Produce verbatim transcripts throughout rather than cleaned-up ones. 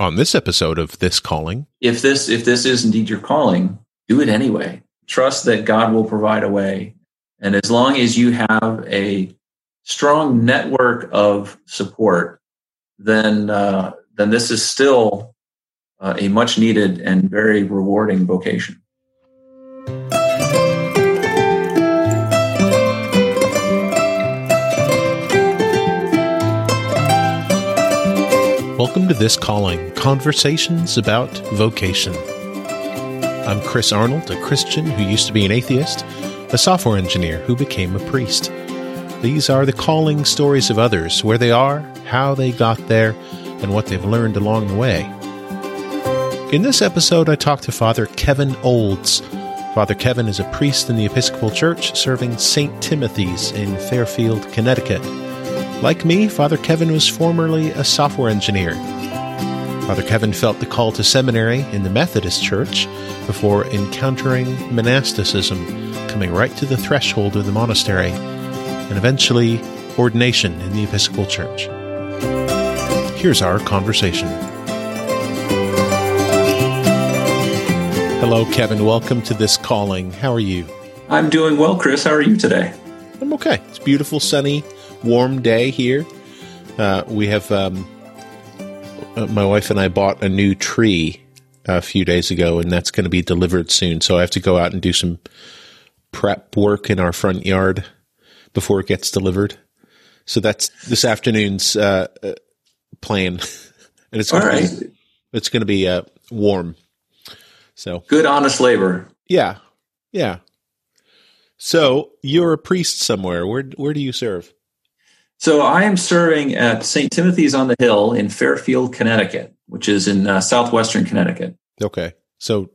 on this episode of This Calling. If this if this is indeed your calling, do it anyway. Trust that God will provide a way. And as long as you have a strong network of support, then uh, then this is still uh, a much needed and very rewarding vocation. Welcome to This Calling, conversations about vocation. I'm Chris Arnold, a Christian who used to be an atheist, a software engineer who became a priest. These are the calling stories of others, where they are, how they got there, and what they've learned along the way. In this episode, I talked to Father Kevin Olds. Father Kevin is a priest in the Episcopal Church serving Saint Timothy's in Fairfield, Connecticut. Like me, Father Kevin was formerly a software engineer. Father Kevin felt the call to seminary in the Methodist Church before encountering monasticism, coming right to the threshold of the monastery, and eventually ordination in the Episcopal Church. Here's our conversation. Hello, Kevin. Welcome to This Calling. How are you? I'm doing well, Chris. How are you today? I'm okay. It's beautiful, sunny, warm day here. Uh, we have, um, my wife and I bought a new tree a few days ago, and that's going to be delivered soon. So I have to go out and do some prep work in our front yard before it gets delivered. So that's this afternoon's uh, plan. And it's going All right. to be, it's going to be uh, warm. So good, honest labor. Yeah, yeah. So you're a priest somewhere. Where where do you serve? So I am serving at Saint Timothy's on the Hill in Fairfield, Connecticut, which is in uh, southwestern Connecticut. Okay. So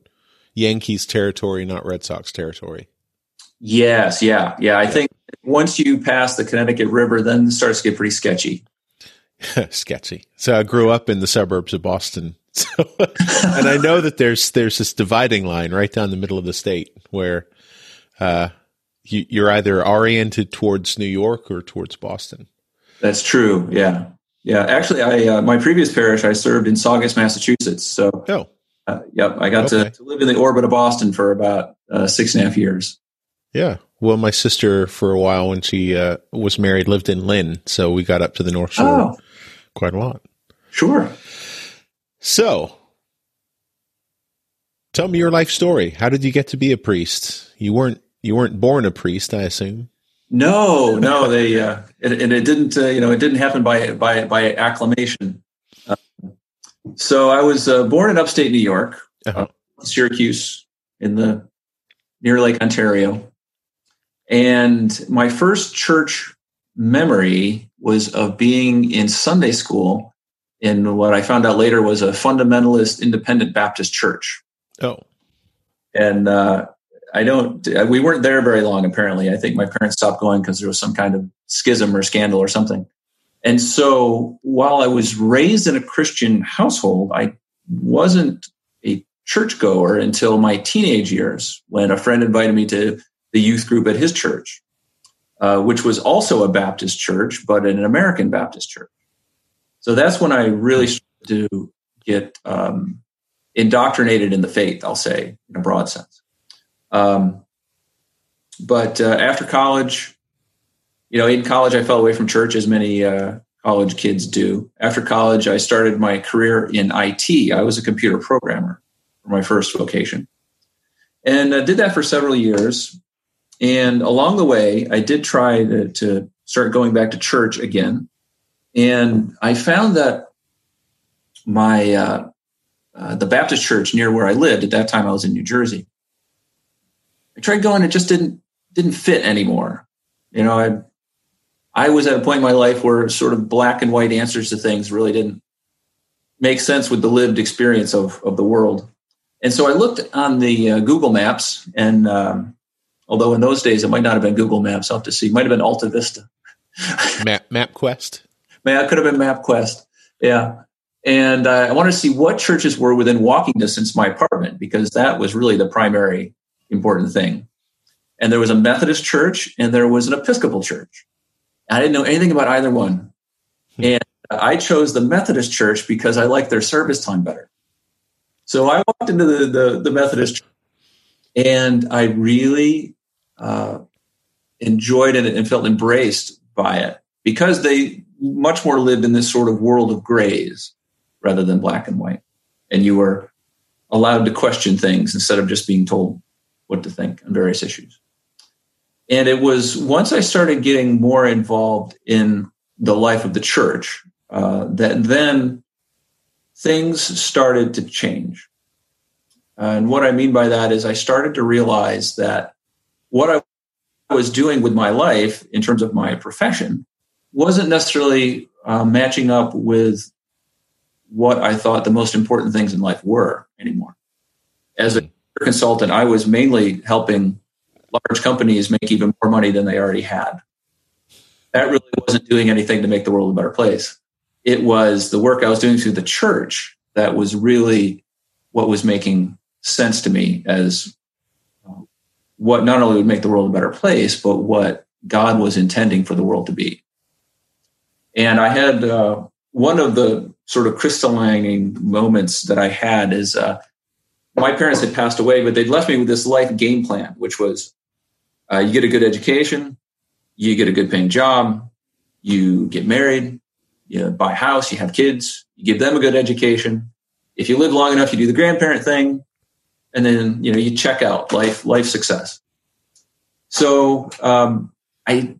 Yankees territory, not Red Sox territory. Yes. Yeah. Yeah. I yeah. think once you pass the Connecticut River, then it starts to get pretty sketchy. Sketchy. So I grew up in the suburbs of Boston. So, and I know that there's there's this dividing line right down the middle of the state where uh, you, you're either oriented towards New York or towards Boston. That's true. Yeah. Yeah. Actually, I, uh, my previous parish, I served in Saugus, Massachusetts. So, oh. uh, yep, I got okay. to, to live in the orbit of Boston for about uh, six and a half years. Yeah. Well, my sister for a while when she uh, was married, lived in Lynn. So we got up to the North Shore oh. quite a lot. Sure. So tell me your life story. How did you get to be a priest? You weren't, you weren't born a priest, I assume. No, no, they uh, and it, it didn't. Uh, you know, it didn't happen by by by acclamation. Uh, so I was uh, born in upstate New York, uh-huh. uh, Syracuse, in the near Lake Ontario, and my first church memory was of being in Sunday school in what I found out later was a fundamentalist independent Baptist church. Oh, and. Uh, I don't, we weren't there very long, apparently. I think my parents stopped going because there was some kind of schism or scandal or something. And so while I was raised in a Christian household, I wasn't a churchgoer until my teenage years when a friend invited me to the youth group at his church, uh, which was also a Baptist church, but an American Baptist church. So that's when I really started to get um, indoctrinated in the faith, I'll say, in a broad sense. Um, but, uh, after college, you know, in college, I fell away from church as many, uh, college kids do. After college, I started my career in I T. I was a computer programmer for my first vocation and I did that for several years. And along the way, I did try to, to start going back to church again. And I found that my, uh, uh the Baptist church near where I lived at that time, I was in New Jersey. I tried going, it just didn't didn't fit anymore. You know, I I was at a point in my life where sort of black and white answers to things really didn't make sense with the lived experience of of the world. And so I looked on the uh, Google Maps, and um, although in those days it might not have been Google Maps, I'll have to see, it might have been Alta Vista. Map MapQuest? Man, it could have been MapQuest, yeah. And uh, I wanted to see what churches were within walking distance of my apartment, because that was really the primary important thing. And there was a Methodist church and there was an Episcopal church. I didn't know anything about either one. And I chose the Methodist Church because I liked their service time better. So I walked into the, the, the Methodist Church, and I really uh, enjoyed it and felt embraced by it because they much more lived in this sort of world of grays rather than black and white. And you were allowed to question things instead of just being told what to think on various issues. And it was once I started getting more involved in the life of the church uh, that then things started to change. Uh, and what I mean by that is I started to realize that what I was doing with my life in terms of my profession wasn't necessarily uh, matching up with what I thought the most important things in life were anymore. As a consultant, I was mainly helping large companies make even more money than they already had. That really wasn't doing anything to make the world a better place. It was the work I was doing through the church that was really what was making sense to me as what not only would make the world a better place, but what God was intending for the world to be. And I had uh, one of the sort of crystallizing moments that I had is uh, my parents had passed away, but they'd left me with this life game plan, which was uh, you get a good education, you get a good paying job, you get married, you buy a house, you have kids, you give them a good education. If you live long enough, you do the grandparent thing, and then you know you check out life, life success. So um, I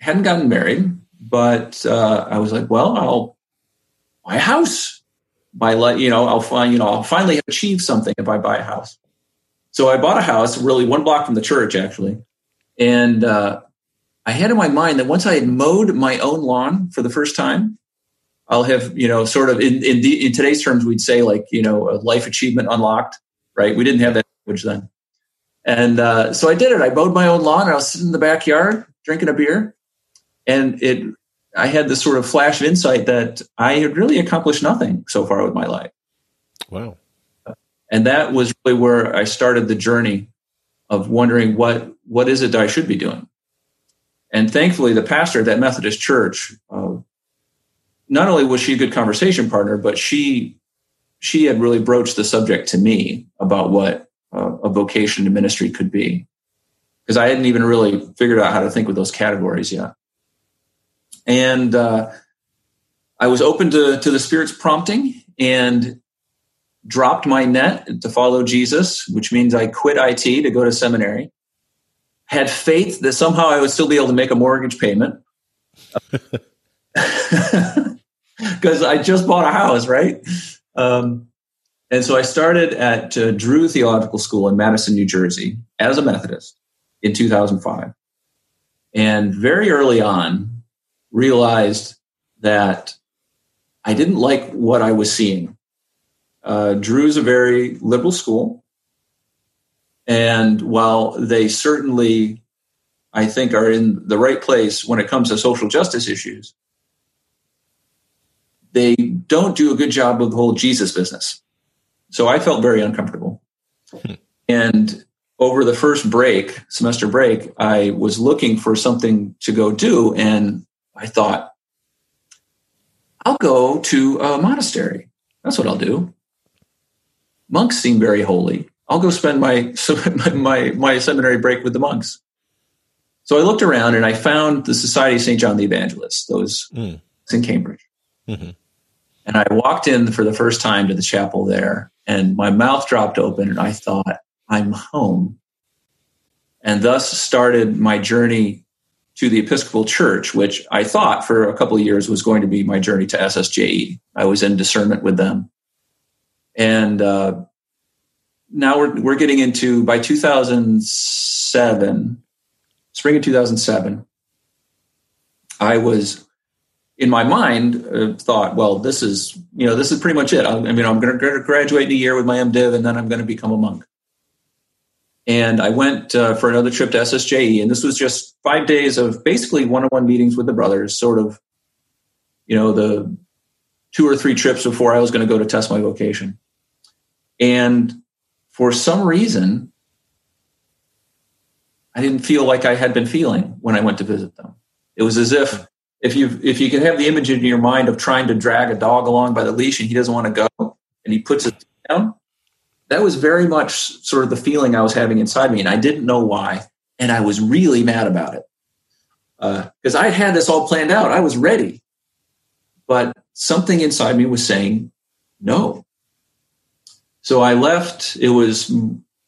hadn't gotten married, but uh, I was like, well, I'll buy a house. By like, you know, I'll find, you know, I'll finally achieve something if I buy a house. So I bought a house, really one block from the church, actually, and uh, I had in my mind that once I had mowed my own lawn for the first time, I'll have, you know, sort of in in, the, in today's terms, we'd say like, you know, a life achievement unlocked, right? We didn't have that language then. And uh, so I did it. I mowed my own lawn and I was sitting in the backyard drinking a beer. And it, I had this sort of flash of insight that I had really accomplished nothing so far with my life. Wow. And that was really where I started the journey of wondering what, what is it that I should be doing? And thankfully, the pastor of that Methodist church, uh, not only was she a good conversation partner, but she she had really broached the subject to me about what uh, a vocation to ministry could be, because I hadn't even really figured out how to think with those categories yet. And uh, I was open to, to the Spirit's prompting and dropped my net to follow Jesus, which means I quit I T to go to seminary. Had faith that somehow I would still be able to make a mortgage payment because I just bought a house, right? Um, and so I started at uh, Drew Theological School in Madison, New Jersey, as a Methodist in two thousand five. And very early on, realized that I didn't like what I was seeing. Uh, Drew's a very liberal school. And while they certainly, I think, are in the right place when it comes to social justice issues, they don't do a good job of the whole Jesus business. So I felt very uncomfortable. And over the first break, semester break, I was looking for something to go do. And I thought, I'll go to a monastery. That's what I'll do. Monks seem very holy. I'll go spend my, my my seminary break with the monks. So I looked around and I found the Society of Saint John the Evangelist, those mm. in Cambridge. Mm-hmm. And I walked in for the first time to the chapel there, and my mouth dropped open and I thought, I'm home. And thus started my journey to the Episcopal Church, which I thought for a couple of years was going to be my journey to S S J E. I was in discernment with them. And uh now we're we're getting into, by two thousand seven, spring of two thousand seven, I was, in my mind, uh, thought, well, this is, you know, this is pretty much it. I, I mean, I'm going to graduate in a year with my MDiv, and then I'm going to become a monk. And I went uh, for another trip to S S J E, and this was just five days of basically one-on-one meetings with the brothers, sort of, you know, the two or three trips before I was going to go to test my vocation. And for some reason, I didn't feel like I had been feeling when I went to visit them. It was as if if you if you can have the image in your mind of trying to drag a dog along by the leash and he doesn't want to go and he puts it down, that was very much sort of the feeling I was having inside me, and I didn't know why, and I was really mad about it because uh, I had this all planned out. I was ready, but something inside me was saying no. So I left. It was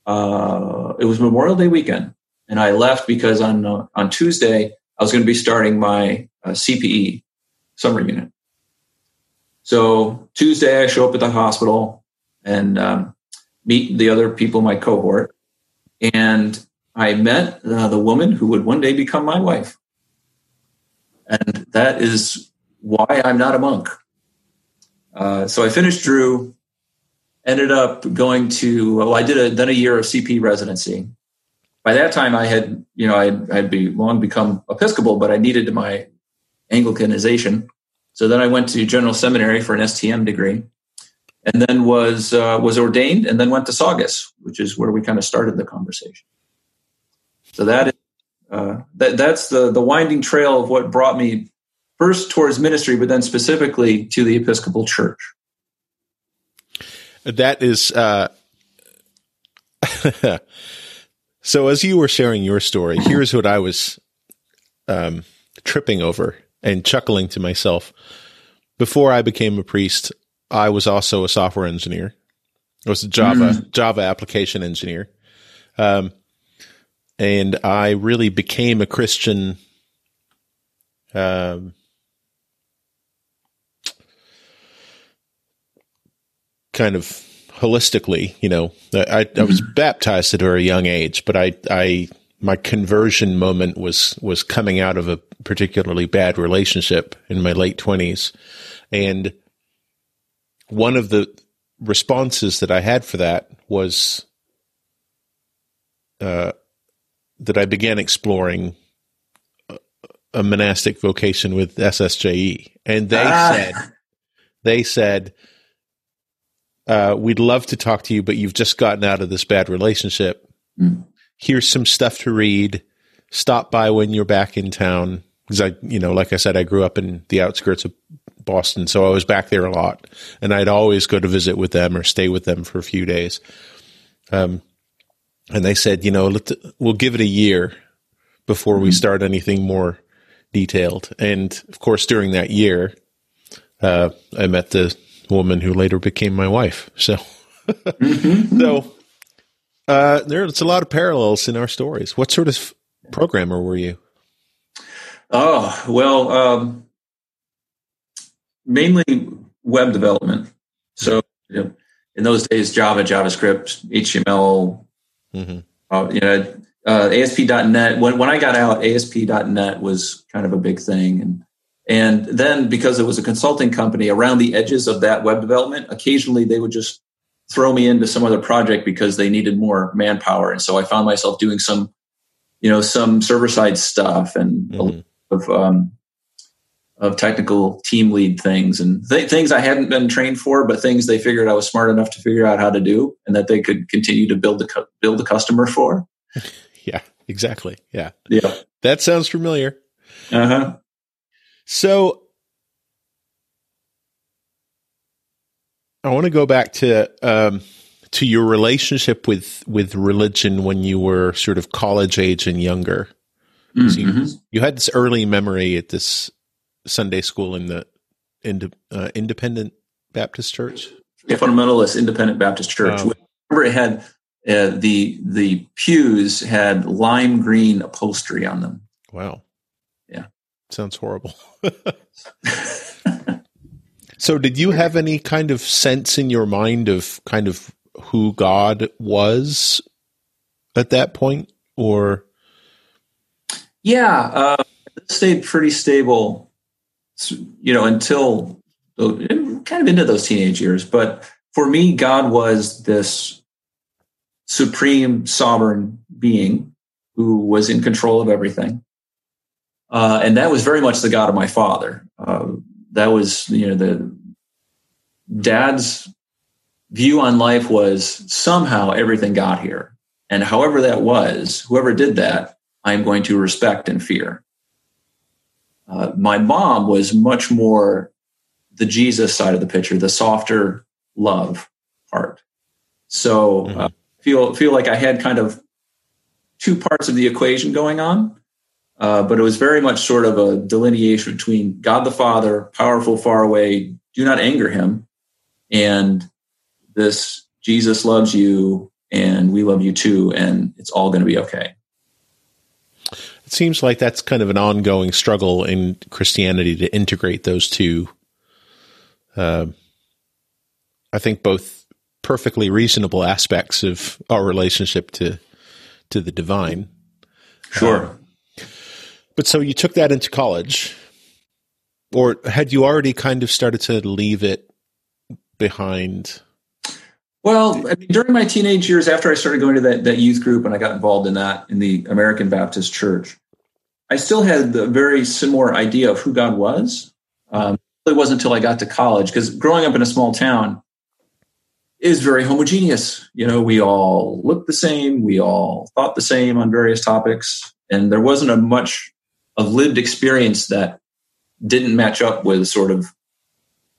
uh, it was Memorial Day weekend, and I left because on uh, on Tuesday I was going to be starting my uh, C P E summary unit. So Tuesday I show up at the hospital and um, meet the other people in my cohort, and I met uh, the woman who would one day become my wife, and that is why I'm not a monk. Uh, so I finished Drew, ended up going to, well, I did a, then a year of C P residency. By that time I had, you know, I'd, I'd be long become Episcopal, but I needed my Anglicanization. So then I went to General Seminary for an S T M degree, and then was, uh, was ordained, and then went to Saugus, which is where we kind of started the conversation. So that, is, uh, that that's the, the winding trail of what brought me first towards ministry, but then specifically to the Episcopal Church. That is, uh, so as you were sharing your story, here's what I was um, tripping over and chuckling to myself. Before I became a priest, I was also a software engineer. I was a Java, mm. Java application engineer. Um, and I really became a Christian. Um, kind of holistically, you know, I, I was baptized at a very young age, but I, I, my conversion moment was, was coming out of a particularly bad relationship in my late twenties. And one of the responses that I had for that was, uh, that I began exploring a monastic vocation with S S J E. And they ah. said, they said, Uh, we'd love to talk to you, but you've just gotten out of this bad relationship. Mm. Here's some stuff to read. Stop by when you're back in town. Because I, you know, like I said, I grew up in the outskirts of Boston, so I was back there a lot, and I'd always go to visit with them or stay with them for a few days. Um, and they said, you know, let the, we'll give it a year before mm. we start anything more detailed. And of course, during that year, uh, I met the woman who later became my wife. So, mm-hmm. so uh, there's a lot of parallels in our stories. What sort of programmer were you? Oh, well, um, mainly web development. So you know, in those days, Java, JavaScript, H T M L, mm-hmm. uh, you know, uh, A S P dot net. When, when I got out, A S P dot net was kind of a big thing. And And then because it was a consulting company, around the edges of that web development, occasionally they would just throw me into some other project because they needed more manpower. And so I found myself doing some, you know, some server-side stuff and mm-hmm. a lot of, um, of technical team lead things and th- things I hadn't been trained for, but things they figured I was smart enough to figure out how to do and that they could continue to build the, cu- build the customer for. Yeah, exactly. Yeah. Yeah. That sounds familiar. Uh-huh. So I want to go back to um, to your relationship with, with religion when you were sort of college age and younger. Mm-hmm. So you, you had this early memory at this Sunday school in the in, uh, Independent Baptist Church? Yeah, Fundamentalist Independent Baptist Church. Um, Remember, it had uh, the the pews had lime green upholstery on them. Wow. Sounds horrible. So did you have any kind of sense in your mind of kind of who God was at that point, or? Yeah, uh, it stayed pretty stable, you know, until kind of into those teenage years. But for me, God was this supreme sovereign being who was in control of everything. Uh, and that was very much the God of my father. Uh, that was, you know, the dad's view on life was somehow everything got here. And however that was, whoever did that, I'm going to respect and fear. Uh, my mom was much more the Jesus side of the picture, the softer love part. So mm-hmm. uh, feel feel like I had kind of two parts of the equation going on, uh, but it was very much sort of a delineation between God the Father, powerful, far away, do not anger him, and this Jesus loves you, and we love you too, and it's all going to be okay. It seems like that's kind of an ongoing struggle in Christianity to integrate those two. Uh, I think both perfectly reasonable aspects of our relationship to to the divine. Sure. Um, but so you took that into college, or had you already kind of started to leave it behind? Well, I mean, during my teenage years, after I started going to that, that youth group and I got involved in that in the American Baptist Church, I still had the very similar idea of who God was. Um, it wasn't until I got to college, because growing up in a small town is very homogeneous. You know, we all looked the same. We all thought the same on various topics. And there wasn't a much of lived experience that didn't match up with sort of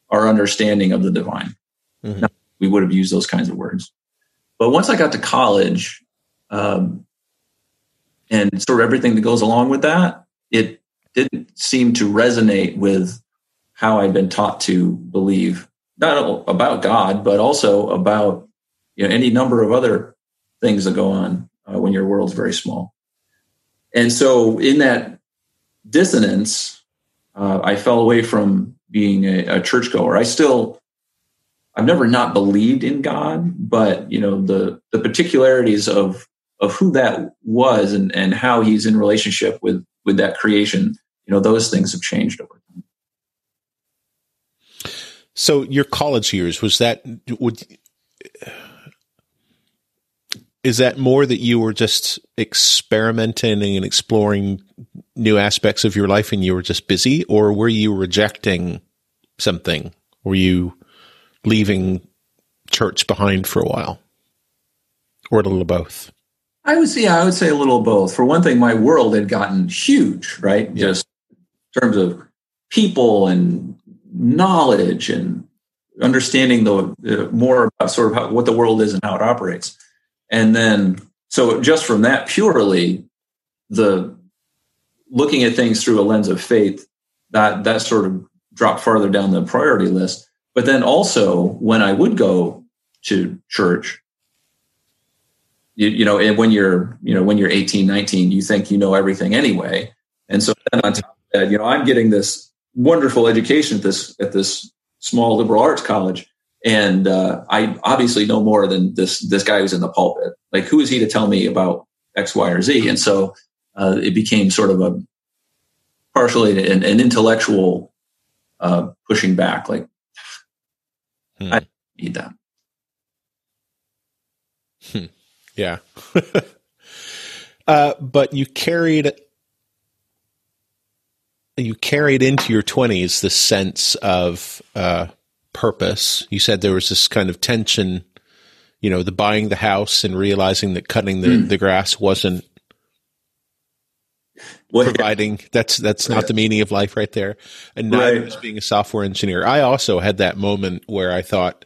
our understanding of the divine. Mm-hmm. Now, we would have used those kinds of words. But once I got to college, um, and sort of everything that goes along with that, it didn't seem to resonate with how I'd been taught to believe, not about God, but also about, you know, any number of other things that go on uh, when your world's very small. And so in that dissonance, uh, I fell away from being a, a churchgoer. I still... I've never not believed in God, but you know, the, the particularities of, of who that was and, and how he's in relationship with, with that creation, you know, those things have changed over time. So your college years, was that, would, is that more that you were just experimenting and exploring new aspects of your life and you were just busy, or were you rejecting something? Were you leaving church behind for a while, or a little of both? I would say, yeah, I would say a little of both. For one thing, my world had gotten huge, right? Yeah. Just in terms of people and knowledge and understanding the uh, more about sort of how, what the world is and how it operates. And then, so just from that purely, the looking at things through a lens of faith, that that sort of dropped farther down the priority list. But then also, when I would go to church, you, you know, and when you're, you know, when you're eighteen, nineteen, you think you know everything anyway. And so then on top of that, you know, I'm getting this wonderful education at this at this small liberal arts college, and uh, I obviously know more than this this guy who's in the pulpit. Like, who is he to tell me about X, Y, or Z? And so uh, it became sort of a partially an, an intellectual uh, pushing back, like. Hmm. I need that. Hmm. Yeah. uh, but you carried you carried into your twenties this sense of uh, purpose. You said there was this kind of tension, you know, the buying the house and realizing that cutting the, hmm. the grass wasn't well, providing. Yeah. That's that's not yeah. the meaning of life right there. And now right. as being a software engineer, I also had that moment where I thought,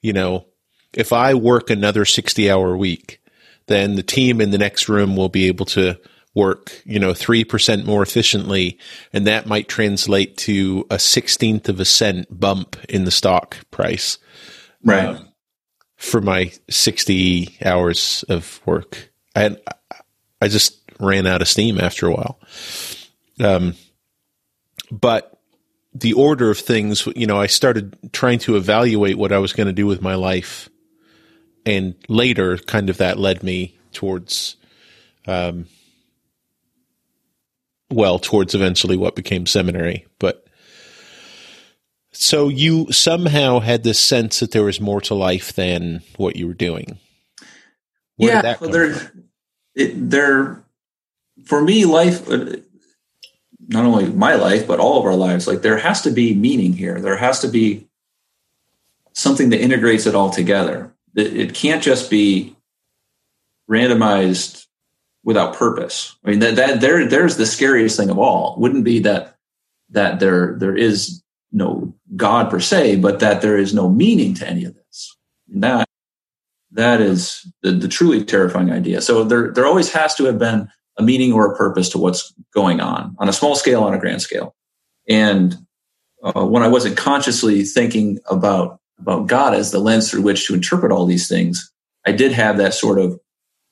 you know, if I work another sixty-hour week, then the team in the next room will be able to work, you know, three percent more efficiently, and that might translate to a sixteenth of a cent bump in the stock price right. um, for my sixty hours of work. And I just... ran out of steam after a while. Um, but the order of things, you know, I started trying to evaluate what I was going to do with my life. And later kind of that led me towards, um, well, towards eventually what became seminary. But so you somehow had this sense that there was more to life than what you were doing. Where yeah. Did that well, there, it, there, For me, life, not only my life, but all of our lives, like there has to be meaning here. There has to be something that integrates it all together. It can't just be randomized without purpose. I mean, that, that there, there's the scariest thing of all. It wouldn't be that that there there is no God per se, but that there is no meaning to any of this. And that that is the, the truly terrifying idea. So there there always has to have been a meaning or a purpose to what's going on, on a small scale, on a grand scale. And uh, when I wasn't consciously thinking about about God as the lens through which to interpret all these things, I did have that sort of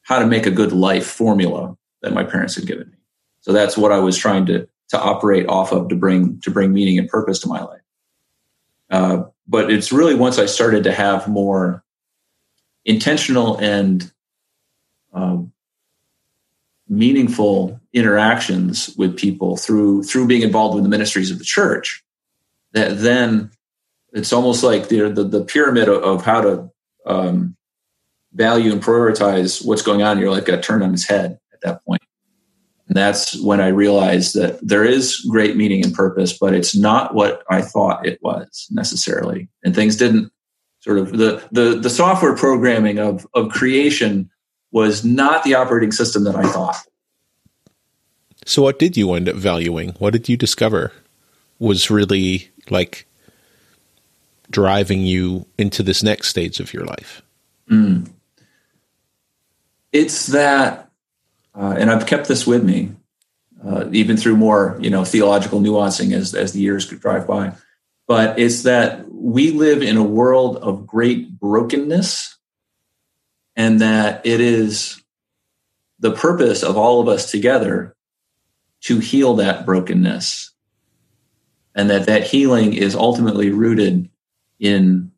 how to make a good life formula that my parents had given me. So that's what I was trying to to operate off of to bring to bring meaning and purpose to my life. Uh, but it's really once I started to have more intentional and um, meaningful interactions with people through through being involved with the ministries of the church, that then it's almost like the the, the pyramid of, of how to um, value and prioritize what's going on in your life got turned on its head at that point. And that's when I realized that there is great meaning and purpose, but it's not what I thought it was necessarily. And things didn't sort of the the, the software programming of, of creation was not the operating system that I thought. So what did you end up valuing? What did you discover was really like driving you into this next stage of your life? Mm. It's that, uh, and I've kept this with me, uh, even through more, you know, theological nuancing as, as the years could drive by. But it's that we live in a world of great brokenness, and that it is the purpose of all of us together to heal that brokenness, and that that healing is ultimately rooted in,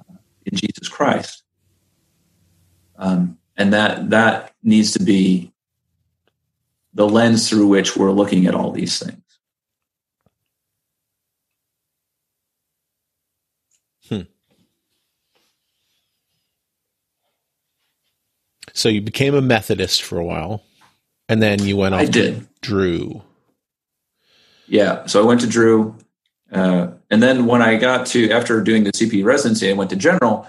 uh, in Jesus Christ. Um, and that that needs to be the lens through which we're looking at all these things. Hmm. So you became a Methodist for a while, and then you went off I did. to Drew. Yeah, so I went to Drew. Uh, and then when I got to, after doing the C P E residency, I went to General.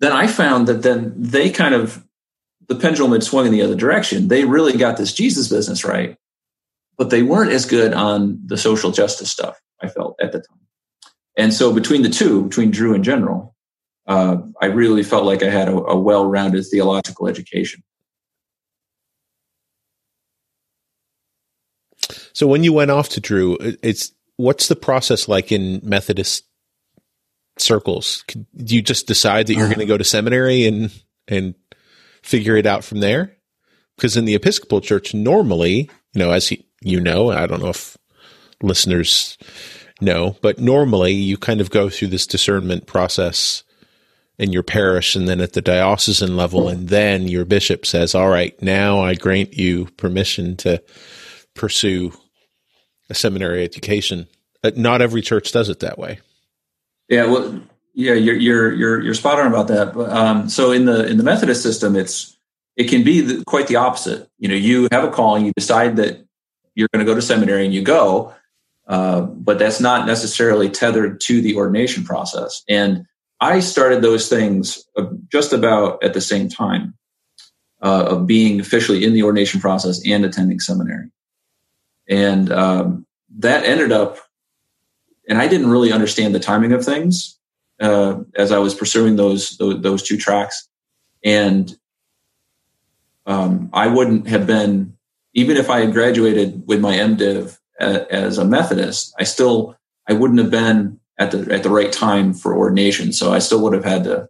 Then I found that then they kind of, the pendulum had swung in the other direction. They really got this Jesus business right, but they weren't as good on the social justice stuff, I felt, at the time. And so between the two, between Drew and General, uh, I really felt like I had a, a well-rounded theological education. So when you went off to Drew, it's what's the process like in Methodist circles? Do you just decide that you're going to go to seminary and and figure it out from there? Because in the Episcopal Church, normally, you know, as you know, I don't know if listeners know, but normally you kind of go through this discernment process in your parish, and then at the diocesan level, and then your bishop says, all right, now I grant you permission to pursue a seminary education. Not every church does it that way. Yeah, well, yeah, you're you're you're you're spot on about that. Um, so in the in the Methodist system, it's it can be the, quite the opposite. You know, you have a calling, you decide that you're going to go to seminary, and you go, uh, but that's not necessarily tethered to the ordination process. And I started those things just about at the same time uh, of being officially in the ordination process and attending seminary, and um, that ended up. And I didn't really understand the timing of things uh, as I was pursuing those those, those two tracks. And um, I wouldn't have been, even if I had graduated with my MDiv as a Methodist, I still, I wouldn't have been at the at the right time for ordination. So I still would have had to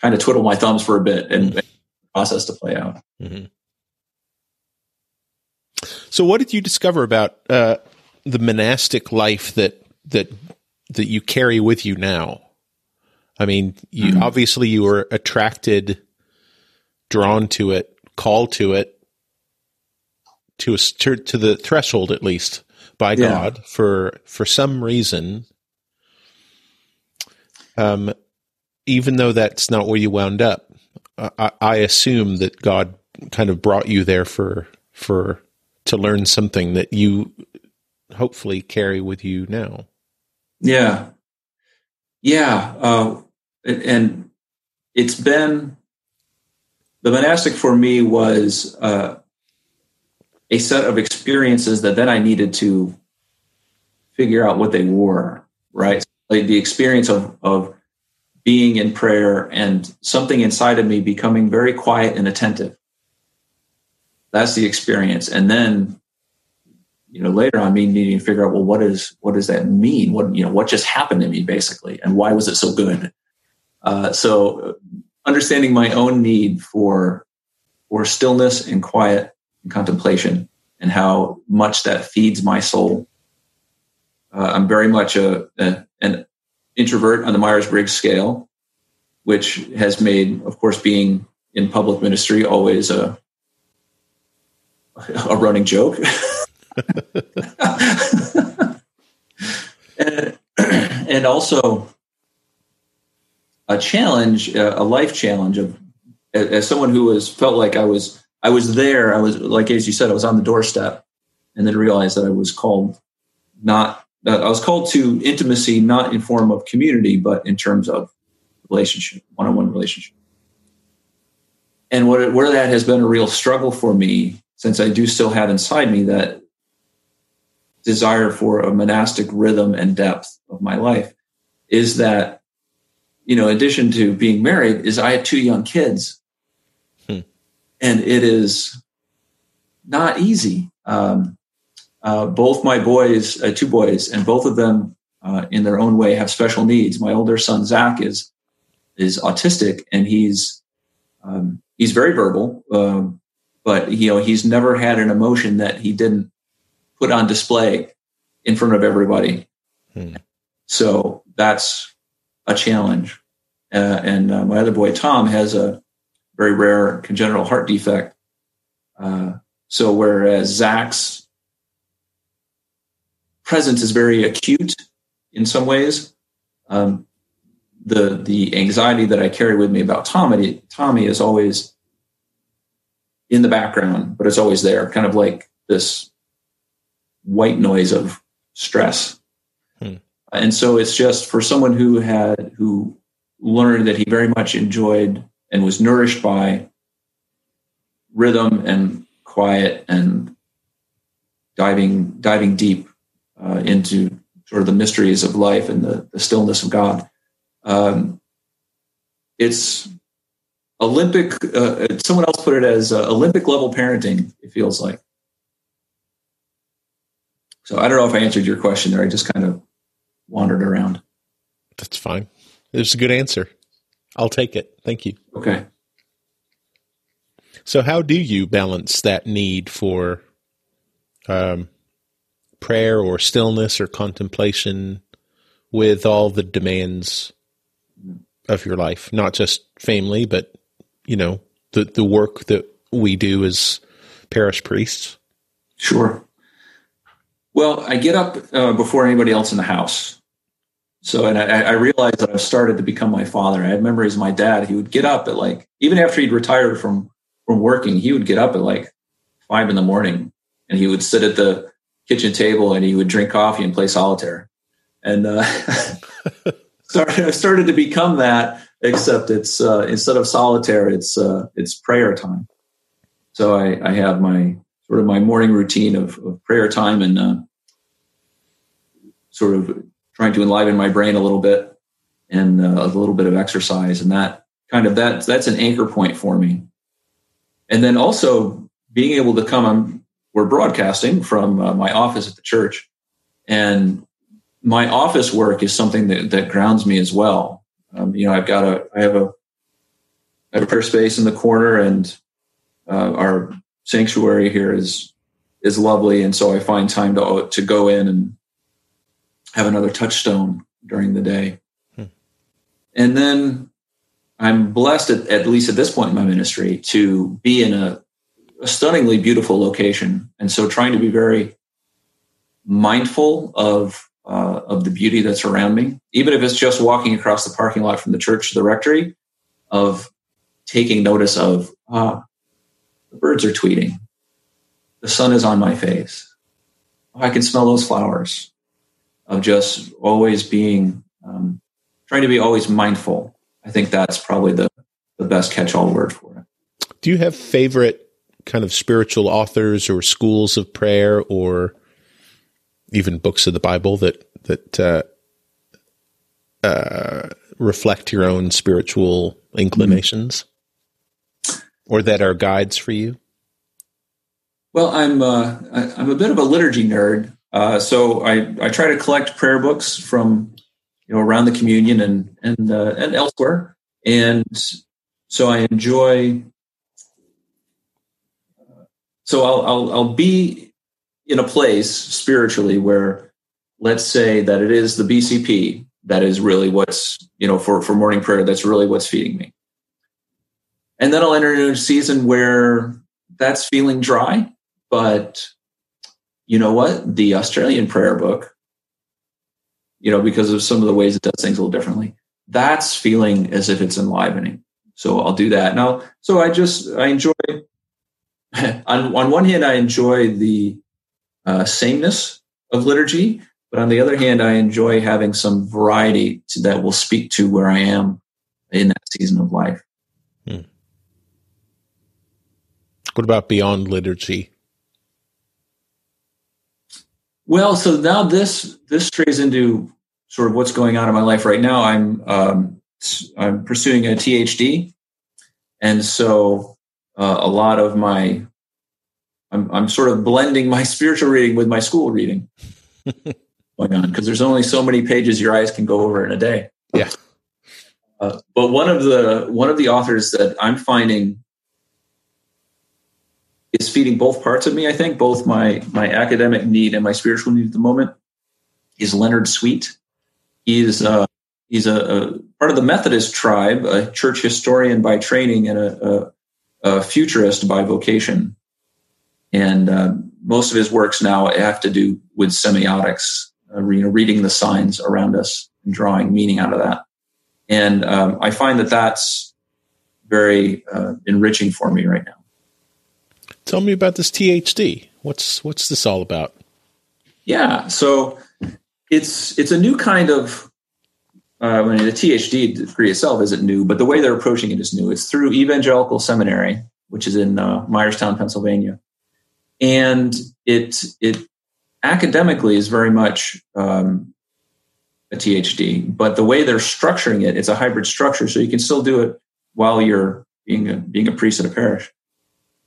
kind of twiddle my thumbs for a bit and mm-hmm. process to play out. Mm-hmm. So what did you discover about uh the monastic life that that that you carry with you now? I mean, you, mm-hmm. obviously you were attracted, drawn to it, called to it, to a, to, to the threshold at least by yeah. God for for some reason. Um, even though that's not where you wound up, I, I assume that God kind of brought you there for for to learn something that you hopefully carry with you now. Yeah. Yeah. Uh, and it's been, the monastic for me was uh, a set of experiences that then I needed to figure out what they were, right? Like the experience of, of being in prayer and something inside of me becoming very quiet and attentive. That's the experience. And then, you know, later on me needing to figure out, well, what is, what does that mean? What, you know, what just happened to me basically? And why was it so good? Uh, so understanding my own need for, for stillness and quiet and contemplation and how much that feeds my soul. Uh, I'm very much a, a an introvert on the Myers-Briggs scale, which has made, of course, being in public ministry always a a running joke. and, and also a challenge, a life challenge of as someone who was felt like I was I was there, I was like, as you said, I was on the doorstep, and then realized that I was called not I was called to intimacy, not in form of community, but in terms of relationship, one-on-one relationship. And what, where that has been a real struggle for me, since I do still have inside me that desire for a monastic rhythm and depth of my life, is that, you know, in addition to being married, is I have two young kids. Hmm. And it is not easy. Um, Uh, both my boys, uh, two boys, and both of them, uh, in their own way, have special needs. My older son Zach is is autistic, and he's um, he's very verbal, um, but you know he's never had an emotion that he didn't put on display in front of everybody. Hmm. So that's a challenge. Uh, and uh, my other boy Tom has a very rare congenital heart defect. Uh, so whereas Zach's presence is very acute in some ways. Um, the the anxiety that I carry with me about Tommy, Tommy is always in the background, but it's always there, kind of like this white noise of stress. Hmm. And so it's just for someone who had who learned that he very much enjoyed and was nourished by rhythm and quiet and diving diving deep. Uh, into sort of the mysteries of life and the, the stillness of God. Um, it's Olympic, uh, someone else put it as uh, Olympic level parenting, it feels like. So I don't know if I answered your question there. I just kind of wandered around. That's fine. It's a good answer. I'll take it. Thank you. Okay. So how do you balance that need for, um, prayer or stillness or contemplation with all the demands of your life, not just family, but, you know, the, the work that we do as parish priests? Sure. Well, I get up uh, before anybody else in the house. So, and I, I realized that I've started to become my father. I had memories of my dad. He would get up at like, even after he'd retired from, from working, he would get up at like five in the morning and he would sit at the kitchen table and he would drink coffee and play solitaire. And uh, started, started to become that, except it's uh, instead of solitaire, it's uh, it's prayer time. So I, I have my sort of my morning routine of, of prayer time and uh, sort of trying to enliven my brain a little bit and uh, a little bit of exercise. And that kind of that that's an anchor point for me. And then also being able to come I'm We're broadcasting from uh, my office at the church, and my office work is something that, that grounds me as well. Um, you know, I've got a, I have a, I have a prayer space in the corner, and uh, our sanctuary here is is lovely, and so I find time to to go in and have another touchstone during the day, hmm. and then I'm blessed, at, at least at this point in my ministry, to be in a. a stunningly beautiful location. And so trying to be very mindful of, uh, of the beauty that's around me, even if it's just walking across the parking lot from the church to the rectory, of taking notice of, ah, the birds are tweeting. The sun is on my face. Oh, I can smell those flowers. Of just always being, um, trying to be always mindful. I think that's probably the, the best catch-all word for it. Do you have favorite kind of spiritual authors or schools of prayer or even books of the Bible that that uh, uh, reflect your own spiritual inclinations, mm-hmm. or that are guides for you? Well, I'm uh, I, I'm a bit of a liturgy nerd, uh, so I, I try to collect prayer books from you know around the communion and and uh, and elsewhere, and so I enjoy. Uh, so I'll I'll, I'll be. in a place spiritually where, let's say that it is the B C P that is really what's, you know, for, for morning prayer, that's really what's feeding me. And then I'll enter into a season where that's feeling dry, but you know what? The Australian prayer book, you know, because of some of the ways it does things a little differently, that's feeling as if it's enlivening. So I'll do that now. So I just, I enjoy, on, on one hand, I enjoy the, Uh, sameness of liturgy, but on the other hand, I enjoy having some variety to, that will speak to where I am in that season of life. Hmm. What about beyond liturgy? Well, so now this this strays into sort of what's going on in my life right now. I'm um, I'm pursuing a P H D, and so uh, a lot of my I'm, I'm sort of blending my spiritual reading with my school reading going on because there's only so many pages your eyes can go over in a day. Yeah. Uh, but one of the one of the authors that I'm finding is feeding both parts of me. I think both my my academic need and my spiritual need at the moment is Leonard Sweet. He's uh, he's a, a part of the Methodist tribe, a church historian by training and a, a, a futurist by vocation. And uh, most of his works now have to do with semiotics, uh, re- reading the signs around us and drawing meaning out of that. And um, I find that that's very uh, enriching for me right now. Tell me about this T H D. What's what's this all about? Yeah, so it's it's a new kind of. Uh, I mean, the T H D degree itself isn't new, but the way they're approaching it is new. It's through Evangelical Seminary, which is in uh, Myerstown, Pennsylvania. And it it academically is very much um, a T H D, but the way they're structuring it, it's a hybrid structure, so you can still do it while you're being a, being a priest at a parish.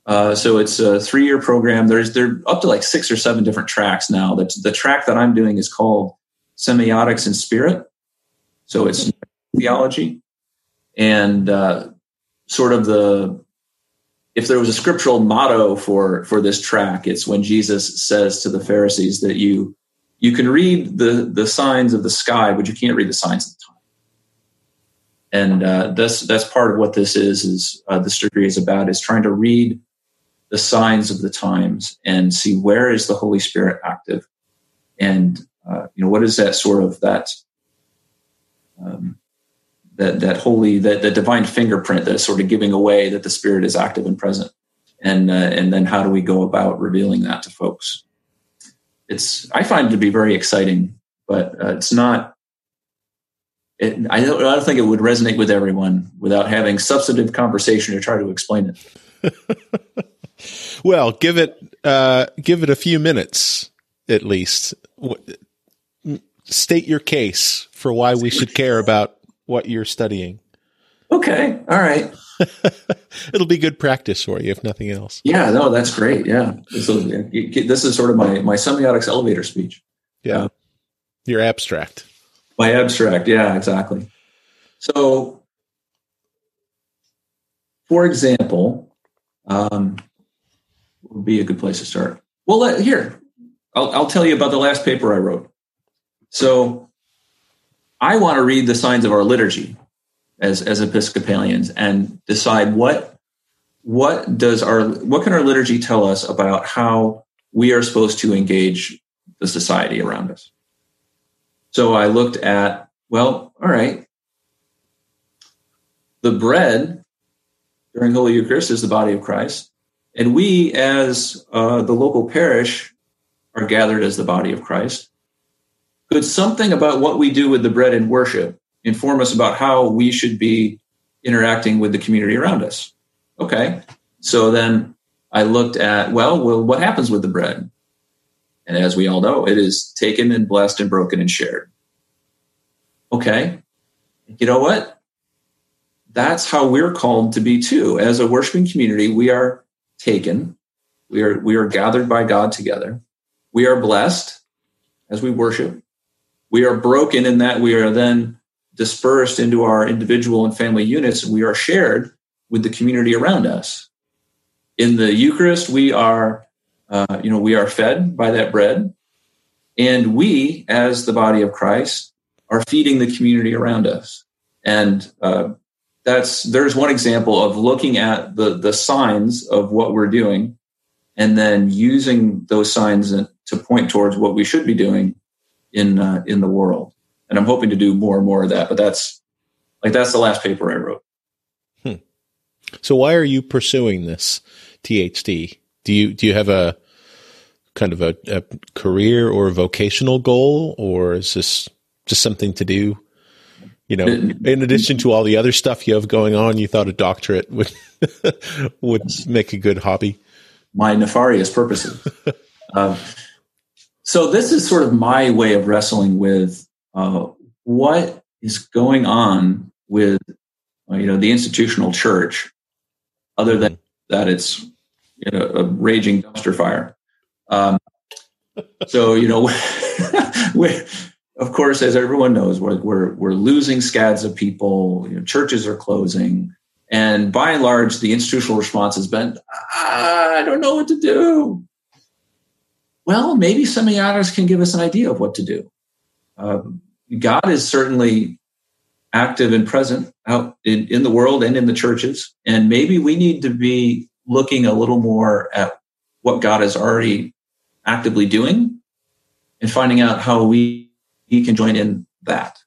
Uh, so it's a three-year program. There's they're up to like six or seven different tracks now. The, the track that I'm doing is called Semiotics and Spirit. So it's theology and uh, sort of the. If there was a scriptural motto for, for this track, it's when Jesus says to the Pharisees that you you can read the, the signs of the sky, but you can't read the signs of the time. And uh, that's that's part of what this is. Is uh, this degree is about is trying to read the signs of the times and see where is the Holy Spirit active, and uh, you know what is that sort of that um, that that holy, that, that divine fingerprint that is sort of giving away that the Spirit is active and present. And uh, and then how do we go about revealing that to folks? It's I find it to be very exciting, but uh, it's not, it, I, don't, I don't think it would resonate with everyone without having substantive conversation to try to explain it. Well, give it, uh, give it a few minutes, at least. State your case for why we should care about what you're studying. Okay. All right. It'll be good practice for you, if nothing else. Yeah, no, that's great. Yeah. So this is sort of my, my semiotics elevator speech. Yeah. Uh, Your abstract. My abstract. Yeah, exactly. So for example, um, would be a good place to start. Well, let, here, I'll, I'll tell you about the last paper I wrote. So I want to read the signs of our liturgy as, as Episcopalians and decide what what does our what can our liturgy tell us about how we are supposed to engage the society around us. So I looked at, well, all right, the bread during Holy Eucharist is the body of Christ, and we as uh, the local parish are gathered as the body of Christ. Could something about what we do with the bread in worship inform us about how we should be interacting with the community around us? Okay. So then I looked at, well, well, what happens with the bread? And as we all know, it is taken and blessed and broken and shared. Okay. You know what? That's how we're called to be too. As a worshiping community, we are taken. We are, we are gathered by God together. We are blessed as we worship. We are broken in that we are then dispersed into our individual and family units, and we are shared with the community around us. In the Eucharist, we are, uh, you know, we are fed by that bread, and we, as the body of Christ, are feeding the community around us. And uh, that's there's one example of looking at the the signs of what we're doing, and then using those signs to point towards what we should be doing in uh, in the world. And I'm hoping to do more and more of that. But that's like that's the last paper I wrote. So why are you pursuing this T H D? Do you do you have a kind of a, a career or a vocational goal, or is this just something to do? You know, in addition to all the other stuff you have going on, you thought a doctorate would would make a good hobby. My nefarious purposes. um, so this is sort of my way of wrestling with uh, what is going on with you know the institutional church. Other than that, it's you know, a raging dumpster fire. Um, so, you know, we're, of course, as everyone knows, we're, we're, we're losing scads of people. You know, churches are closing. And by and large, the institutional response has been, ah, I don't know what to do. Well, maybe semiotics can give us an idea of what to do. Uh, God is certainly active and present out in, in the world and in the churches. And maybe we need to be looking a little more at what God is already actively doing and finding out how we he can join in that.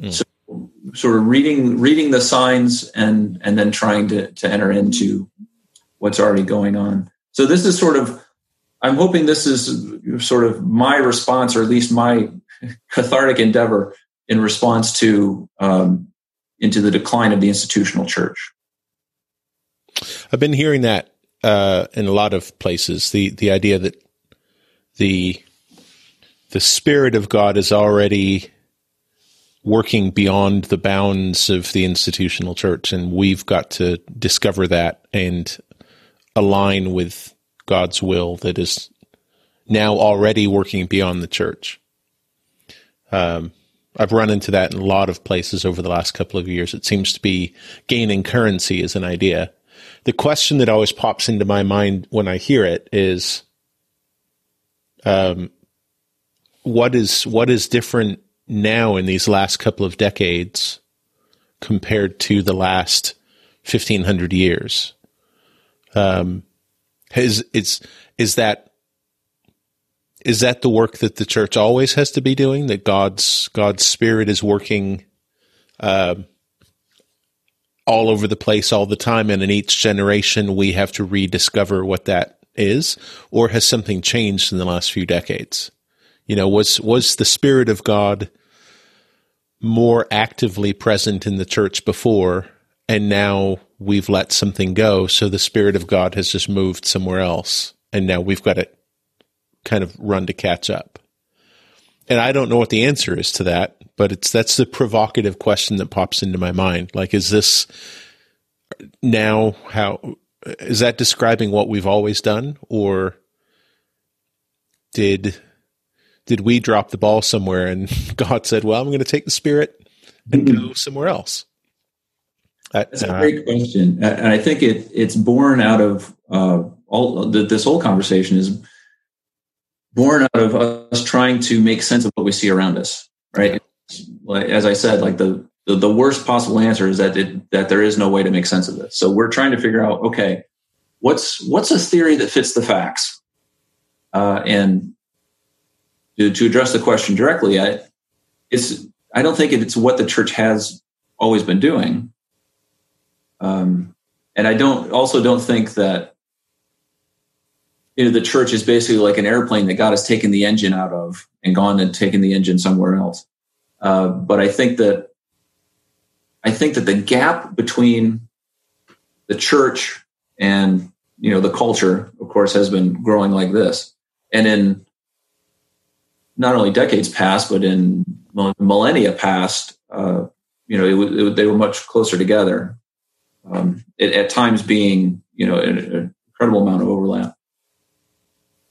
Mm. So sort of reading, reading the signs and, and then trying to, to enter into what's already going on. So this is sort of, I'm hoping this is sort of my response, or at least my cathartic endeavor in response to, um, into the decline of the institutional church. I've been hearing that uh, in a lot of places, the the idea that the the Spirit of God is already working beyond the bounds of the institutional church, and we've got to discover that and align with God's will that is now already working beyond the church. Um I've run into that in a lot of places over the last couple of years. It seems to be gaining currency as an idea. The question that always pops into my mind when I hear it is, um, what is what is different now in these last couple of decades compared to the last fifteen hundred years? Um, is it's is that. Is that the work that the church always has to be doing? That God's God's Spirit is working uh, all over the place, all the time, and in each generation we have to rediscover what that is? Or has something changed in the last few decades? You know, was was the Spirit of God more actively present in the church before, and now we've let something go, so the Spirit of God has just moved somewhere else, and now we've got it kind of run to catch up? And I don't know what the answer is to that, but it's that's the provocative question that pops into my mind. Like, is this now how is that describing what we've always done, or did did we drop the ball somewhere and God said, "Well, I'm going to take the Spirit and mm-hmm. go somewhere else"? That's uh, a great question, and I think it it's born out of uh, all this whole conversation is. born out of us trying to make sense of what we see around us, right? As I said, like the, the, the worst possible answer is that it, that there is no way to make sense of this. So we're trying to figure out, okay, what's what's a theory that fits the facts? Uh, and to, to address the question directly, I, it's I don't think it's what the church has always been doing, um, and I don't also don't think that. You know, the church is basically like an airplane that God has taken the engine out of and gone and taken the engine somewhere else. Uh, but I think that I think that the gap between the church and you know the culture, of course, has been growing like this. And in not only decades past, but in millennia past, uh, you know, it, it, they were much closer together. Um, it, at times being, you know, an, an incredible amount of overlap.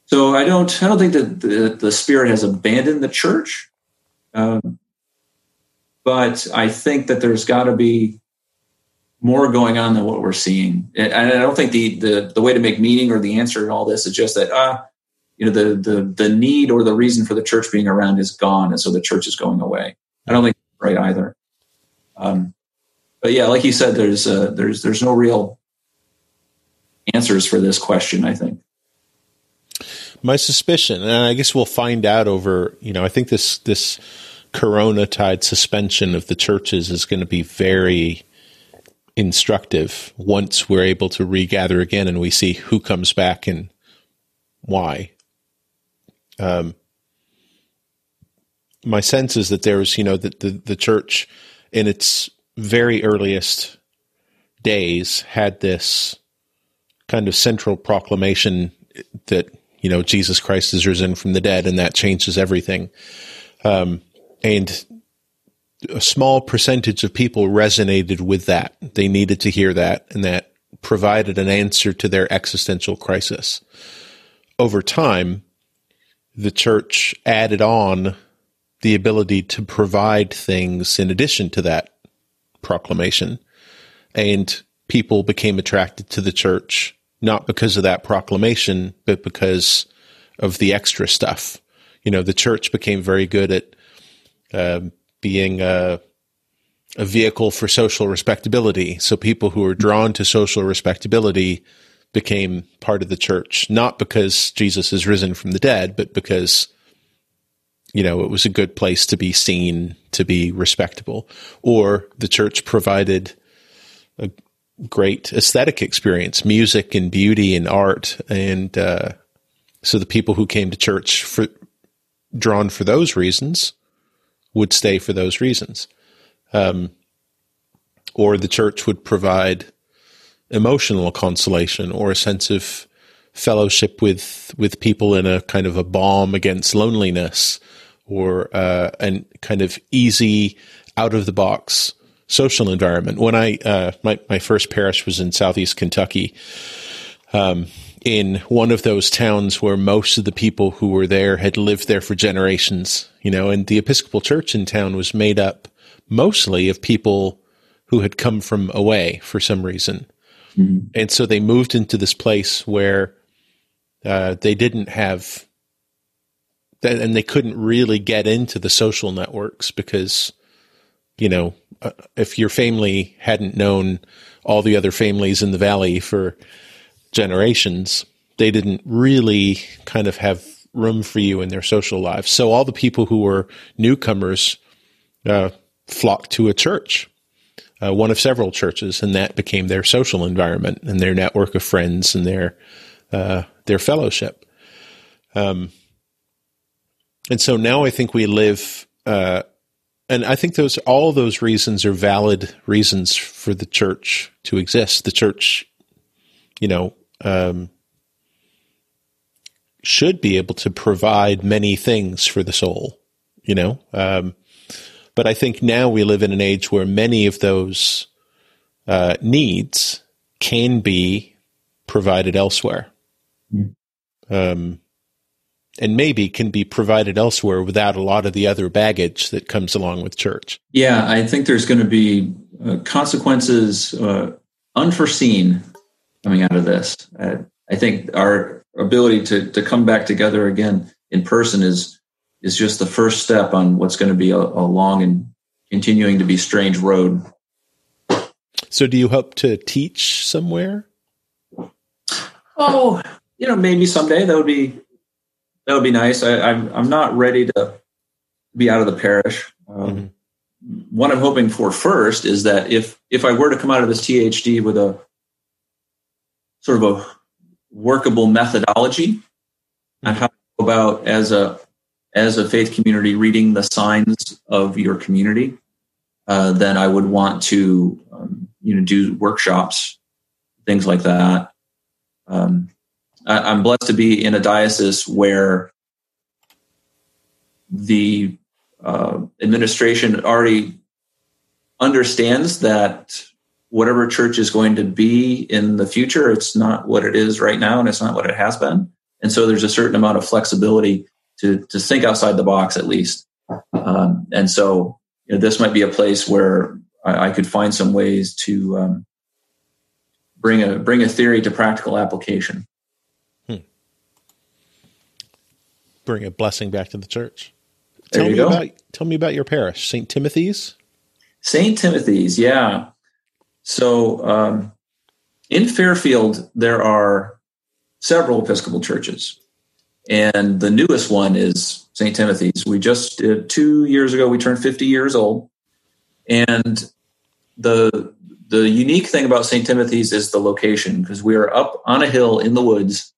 So I don't, I don't think that the, the Spirit has abandoned the church, um, but I think that there's got to be more going on than what we're seeing. And, and I don't think the, the the way to make meaning or the answer to all this is just that, ah, you know, the the the need or the reason for the church being around is gone, and so the church is going away. I don't think that's right either. Um, but yeah, like you said, there's uh, there's there's no real answers for this question, I think. My suspicion, and I guess we'll find out over, you know, I think this this Corona-tide suspension of the churches is going to be very instructive once we're able to regather again and we see who comes back and why. Um, my sense is that there is, you know, the, the, the church in its very earliest days had this kind of central proclamation that, you know, Jesus Christ is risen from the dead, and that changes everything. Um, and a small percentage of people resonated with that. They needed to hear that, and that provided an answer to their existential crisis. Over time, the church added on the ability to provide things in addition to that proclamation, and people became attracted to the church not because of that proclamation, but because of the extra stuff. You know, the church became very good at uh, being a, a vehicle for social respectability. So people who were drawn to social respectability became part of the church, not because Jesus is risen from the dead, but because, you know, it was a good place to be seen, to be respectable. Or the church provided a great aesthetic experience, music and beauty and art. And uh, so the people who came to church for, drawn for those reasons would stay for those reasons. Um, or the church would provide emotional consolation or a sense of fellowship with, with people in a kind of a balm against loneliness, or uh, a kind of easy, out-of-the-box social environment. When I, uh, my, my first parish was in Southeast Kentucky, um, in one of those towns where most of the people who were there had lived there for generations, you know, and the Episcopal Church in town was made up mostly of people who had come from away for some reason. Mm-hmm. And so they moved into this place where, uh, they didn't have, and they couldn't really get into the social networks because, you know, Uh, if your family hadn't known all the other families in the valley for generations, they didn't really kind of have room for you in their social lives. So all the people who were newcomers uh, flocked to a church, uh, one of several churches, and that became their social environment and their network of friends and their uh, their fellowship. Um, and so now I think we live. Uh, And I think those all those reasons are valid reasons for the church to exist. The church, you know, um, should be able to provide many things for the soul, you know. Um, but I think now we live in an age where many of those uh, needs can be provided elsewhere. Mm. Um And maybe can be provided elsewhere without a lot of the other baggage that comes along with church. Yeah, I think there's going to be uh, consequences uh, unforeseen coming out of this. Uh, I think our ability to to come back together again in person is is just the first step on what's going to be a, a long and continuing to be strange road. So, do you hope to teach somewhere? Oh, you know, maybe someday that would be. That would be nice. I, I'm I'm not ready to be out of the parish. Um, mm-hmm. What I'm hoping for first is that if if I were to come out of this T H D with a sort of a workable methodology mm-hmm. on how to go about as a as a faith community reading the signs of your community, uh, then I would want to um, you know do workshops, things like that. Um, I'm blessed to be in a diocese where the uh, administration already understands that whatever church is going to be in the future, it's not what it is right now, and it's not what it has been. And so there's a certain amount of flexibility to to think outside the box, at least. Um, and so you know, this might be a place where I, I could find some ways to um, bring a bring a theory to practical application. Hmm. Bring a blessing back to the church. There tell you me go. About, tell me about your parish, Saint Timothy's. Saint Timothy's, yeah. So um, in Fairfield, there are several Episcopal churches, and the newest one is Saint Timothy's. We just uh, two years ago, we turned fifty years old, and the the unique thing about Saint Timothy's is the location, because we are up on a hill in the woods,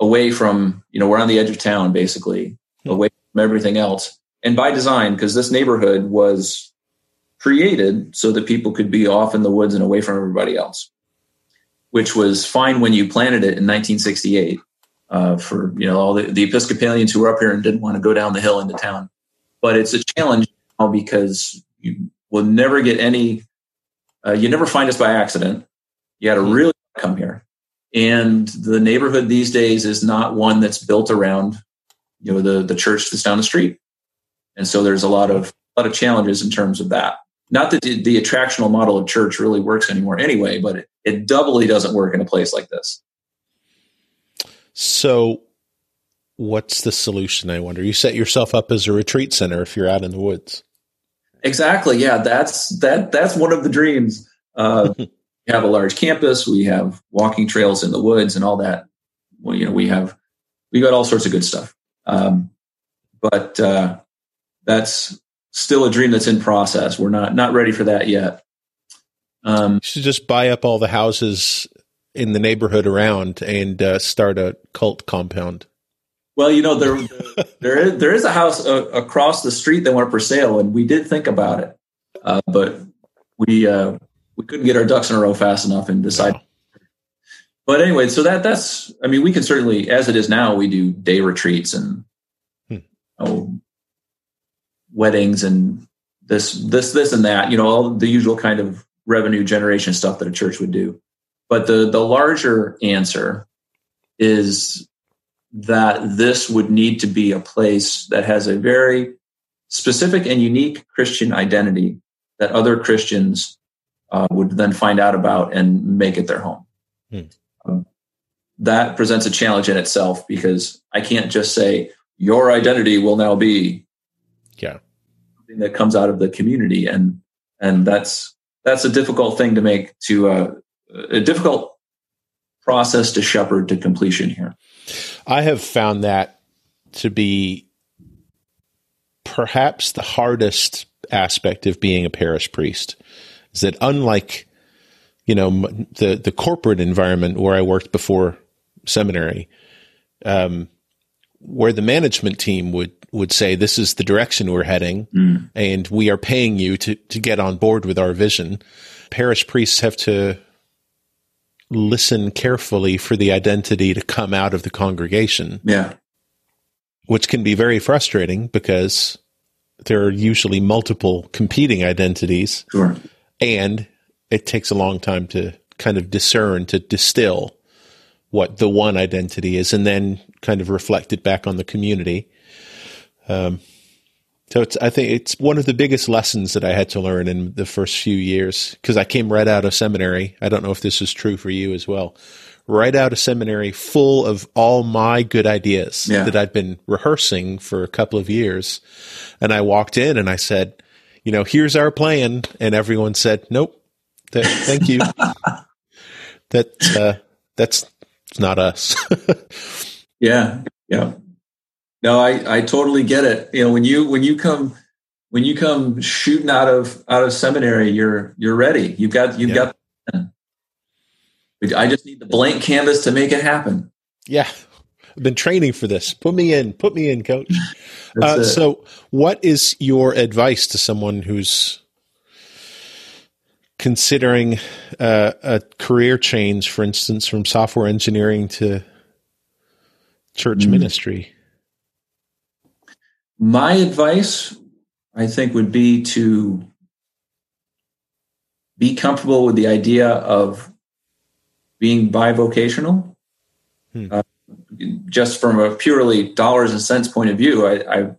away from, you know, we're on the edge of town, basically, mm-hmm. away from everything else, and by design, because this neighborhood was created so that people could be off in the woods and away from everybody else, which was fine when you planted it in nineteen sixty-eight uh, for, you know, all the, the Episcopalians who were up here and didn't want to go down the hill into town. But it's a challenge now because you will never get any, uh, you never find us by accident. You got to really come here. And the neighborhood these days is not one that's built around, you know, the, the church that's down the street. And so there's a lot of, a lot of challenges in terms of that. Not that the, the attractional model of church really works anymore anyway, but it, it doubly doesn't work in a place like this. So what's the solution, I wonder? You set yourself up as a retreat center if you're out in the woods. Exactly, yeah. That's that. That's one of the dreams. Uh, we have a large campus. We have walking trails in the woods and all that. Well, you know, we have we got all sorts of good stuff. Um, but uh, that's... still a dream that's in process. We're not not ready for that yet. Um, you should just buy up all the houses in the neighborhood around and uh, start a cult compound. Well, you know, there there, is, there is a house uh, across the street that went for sale, and we did think about it, uh, but we uh, we couldn't get our ducks in a row fast enough and decide. Wow. But anyway, so that that's I mean, we can certainly, as it is now, we do day retreats and hmm. oh. weddings and this, this, this, and that, you know, all the usual kind of revenue generation stuff that a church would do. But the, the larger answer is that this would need to be a place that has a very specific and unique Christian identity that other Christians uh, would then find out about and make it their home. Hmm. Um, that presents a challenge in itself, because I can't just say your identity will now be, yeah, something that comes out of the community, and and that's that's a difficult thing to make to uh, a difficult process to shepherd to completion here. I have found that to be perhaps the hardest aspect of being a parish priest, is that unlike, you know, the the corporate environment where I worked before seminary, um, where the management team would would say, this is the direction we're heading, mm. and we are paying you to, to get on board with our vision. Parish priests have to listen carefully for the identity to come out of the congregation. Yeah. Which can be very frustrating, because there are usually multiple competing identities. Sure. And it takes a long time to kind of discern, to distill what the one identity is, and then kind of reflect it back on the community. Um, so it's, I think it's one of the biggest lessons that I had to learn in the first few years, because I came right out of seminary. I don't know if this is true for you as well. Right out of seminary, full of all my good ideas yeah. that I'd been rehearsing for a couple of years. And I walked in and I said, you know, here's our plan. And everyone said, nope, th- thank you. that, uh, that's not us. yeah. Yeah. No, I, I totally get it. You know, when you when you come when you come shooting out of out of seminary, you're you're ready. You've got you've yeah. got. I just need the blank canvas to make it happen. Yeah, I've been training for this. Put me in, put me in, coach. uh, so, what is your advice to someone who's considering uh, a career change, for instance, from software engineering to church mm-hmm. ministry? My advice, I think, would be to be comfortable with the idea of being bivocational. Hmm. Uh, just from a purely dollars and cents point of view, I, I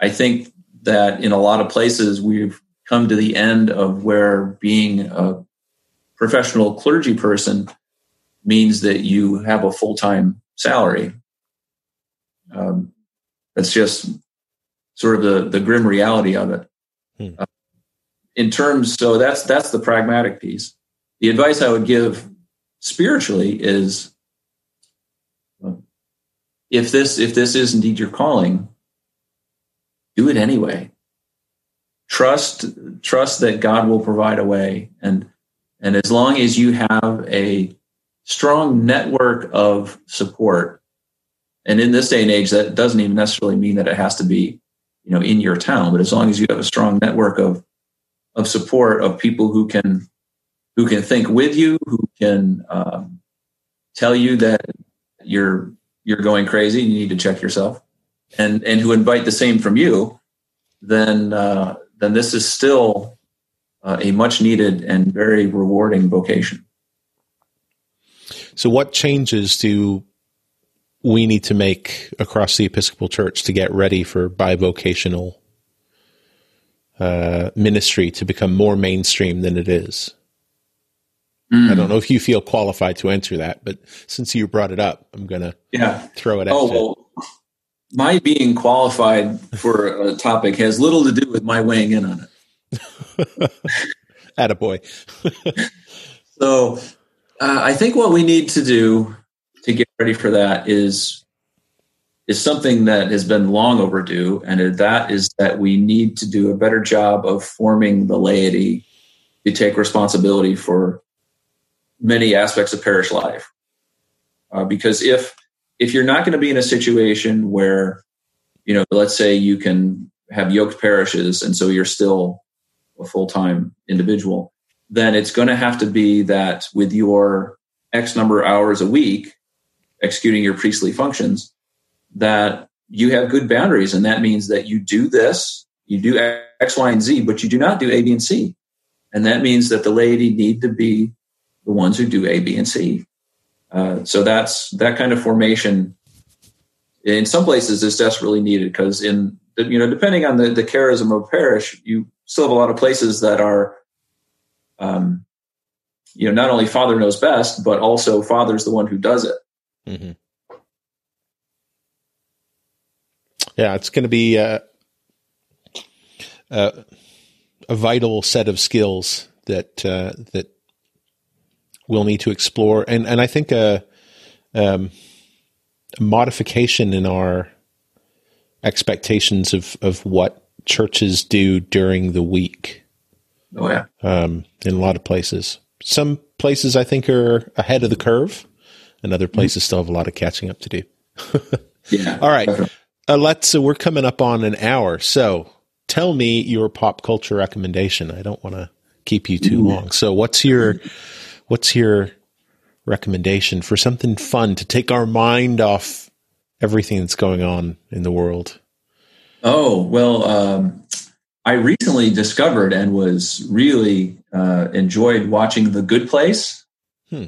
I think that in a lot of places we've come to the end of where being a professional clergy person means that you have a full-time salary. Um, that's just sort of the, the grim reality of it. Hmm. Uh, in terms, so that's that's the pragmatic piece. The advice I would give spiritually is, if this if this is indeed your calling, do it anyway. Trust trust that God will provide a way, and and as long as you have a strong network of support, and in this day and age, that doesn't even necessarily mean that it has to be, you know, in your town, but as long as you have a strong network of of support of people who can who can think with you, who can um, tell you that you're you're going crazy, you need to check yourself, and and who invite the same from you, then uh, then this is still uh, a much needed and very rewarding vocation. So what changes do we need to make across the Episcopal Church to get ready for bivocational uh, ministry to become more mainstream than it is? Mm. I don't know if you feel qualified to answer that, but since you brought it up, I'm going to yeah. throw it at oh, you. Well, my being qualified for a topic has little to do with my weighing in on it. Attaboy. So uh, I think what we need to do to get ready for that is is something that has been long overdue, and that is that we need to do a better job of forming the laity to take responsibility for many aspects of parish life. Uh, because if if you're not going to be in a situation where, you know, let's say you can have yoked parishes and so you're still a full-time individual, then it's going to have to be that with your X number of hours a week executing your priestly functions, that you have good boundaries. And that means that you do this, you do X, Y, and Z, but you do not do A, B, and C. And that means that the laity need to be the ones who do A, B, and C. Uh, so that's that kind of formation. In some places, is desperately needed because, in you know, depending on the, the charism of parish, you still have a lot of places that are, um, you know, not only Father knows best, but also Father's the one who does it. Mm-hmm. Yeah, it's going to be uh, uh, a vital set of skills that uh, that. we'll need to explore. And, and I think a, um, a modification in our expectations of, of what churches do during the week. Oh, yeah. Um, in a lot of places. Some places I think are ahead of the curve, and other places mm-hmm. still have a lot of catching up to do. Yeah. All right. Uh, let's, so we're coming up on an hour. So tell me your pop culture recommendation. I don't want to keep you too mm-hmm. long. So what's your. What's your recommendation for something fun to take our mind off everything that's going on in the world? Oh, well, um, I recently discovered and was really uh, enjoyed watching The Good Place. Hmm.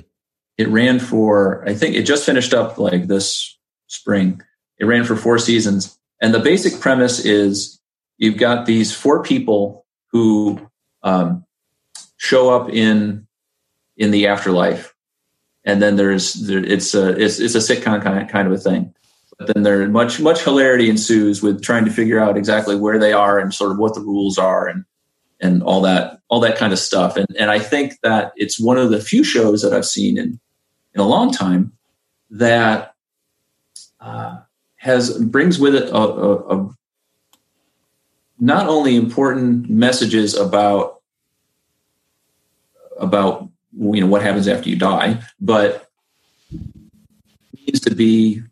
It ran for, I think it just finished up like this spring. It ran for four seasons. And the basic premise is you've got these four people who um, show up in... in the afterlife, and then there's there, it's a it's, it's a sitcom kind of, kind of a thing. But then there much much hilarity ensues with trying to figure out exactly where they are and sort of what the rules are and and all that all that kind of stuff. And and I think that it's one of the few shows that I've seen in in a long time that uh, has brings with it a, a, a not only important messages about about you know, what happens after you die, but needs to be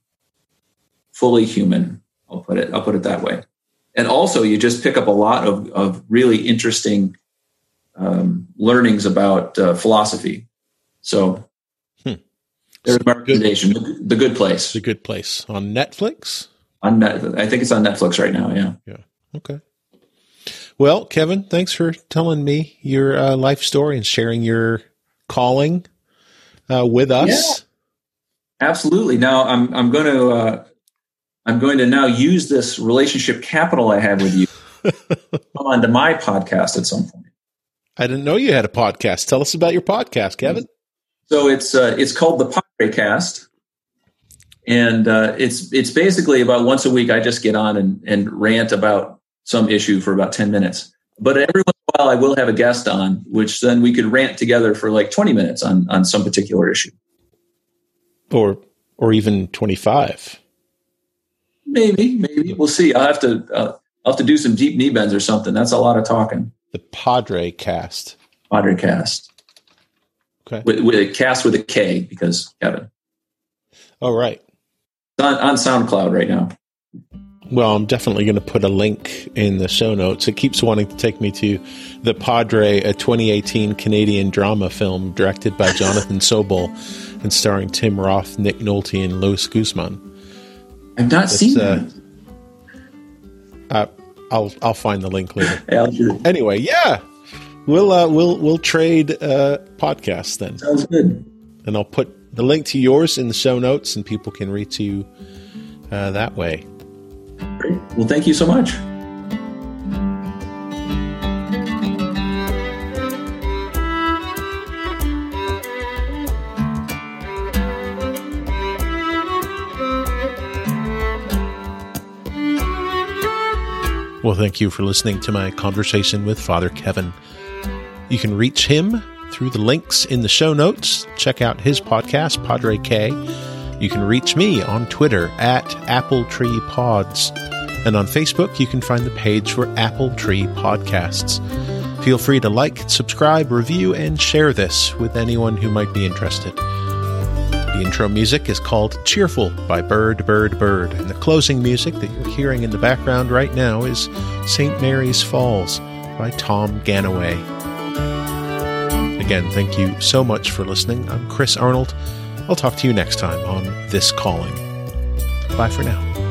fully human. I'll put it, I'll put it that way. And also you just pick up a lot of, of really interesting um, learnings about uh, philosophy. So hmm. there's my recommendation, The Good Place. The Good Place on Netflix. On Net- I think it's on Netflix right now. Yeah. Yeah. Okay. Well, Kevin, thanks for telling me your uh, life story and sharing your calling uh, with us. Yeah, absolutely. Now I'm I'm going to uh, I'm going to now use this relationship capital I have with you onto my podcast at some point. I didn't know you had a podcast. Tell us about your podcast, Kevin. So it's uh, it's called the Padre Cast. And uh, it's it's basically about once a week I just get on and, and rant about some issue for about ten minutes. But every once in a while I will have a guest on, which then we could rant together for like twenty minutes on, on some particular issue. Or or even twenty-five. Maybe, maybe. We'll see. I'll have to uh, I'll have to do some deep knee bends or something. That's a lot of talking. The Padre Cast. Padre Cast. Okay. With, with a cast with a K because Kevin. All right. On, on SoundCloud right now. Well, I'm definitely going to put a link in the show notes. It keeps wanting to take me to The Padre, a twenty eighteen Canadian drama film directed by Jonathan Sobol and starring Tim Roth, Nick Nolte, and Luis Guzman. I've not it's, seen uh, that. Uh, I'll I'll find the link later. Anyway, yeah, we'll uh, we'll we'll trade uh, podcasts then. Sounds good. And I'll put the link to yours in the show notes, and people can reach you uh, that way. Great. Well, thank you so much. Well, thank you for listening to my conversation with Father Kevin. You can reach him through the links in the show notes. Check out his podcast, Padre K. You can reach me on Twitter at Apple Tree Pods. And on Facebook, you can find the page for Apple Tree Podcasts. Feel free to like, subscribe, review, and share this with anyone who might be interested. The intro music is called Cheerful by Bird, Bird, Bird. And the closing music that you're hearing in the background right now is Saint Mary's Falls by Tom Ganaway. Again, thank you so much for listening. I'm Chris Arnold. I'll talk to you next time on This Calling. Bye for now.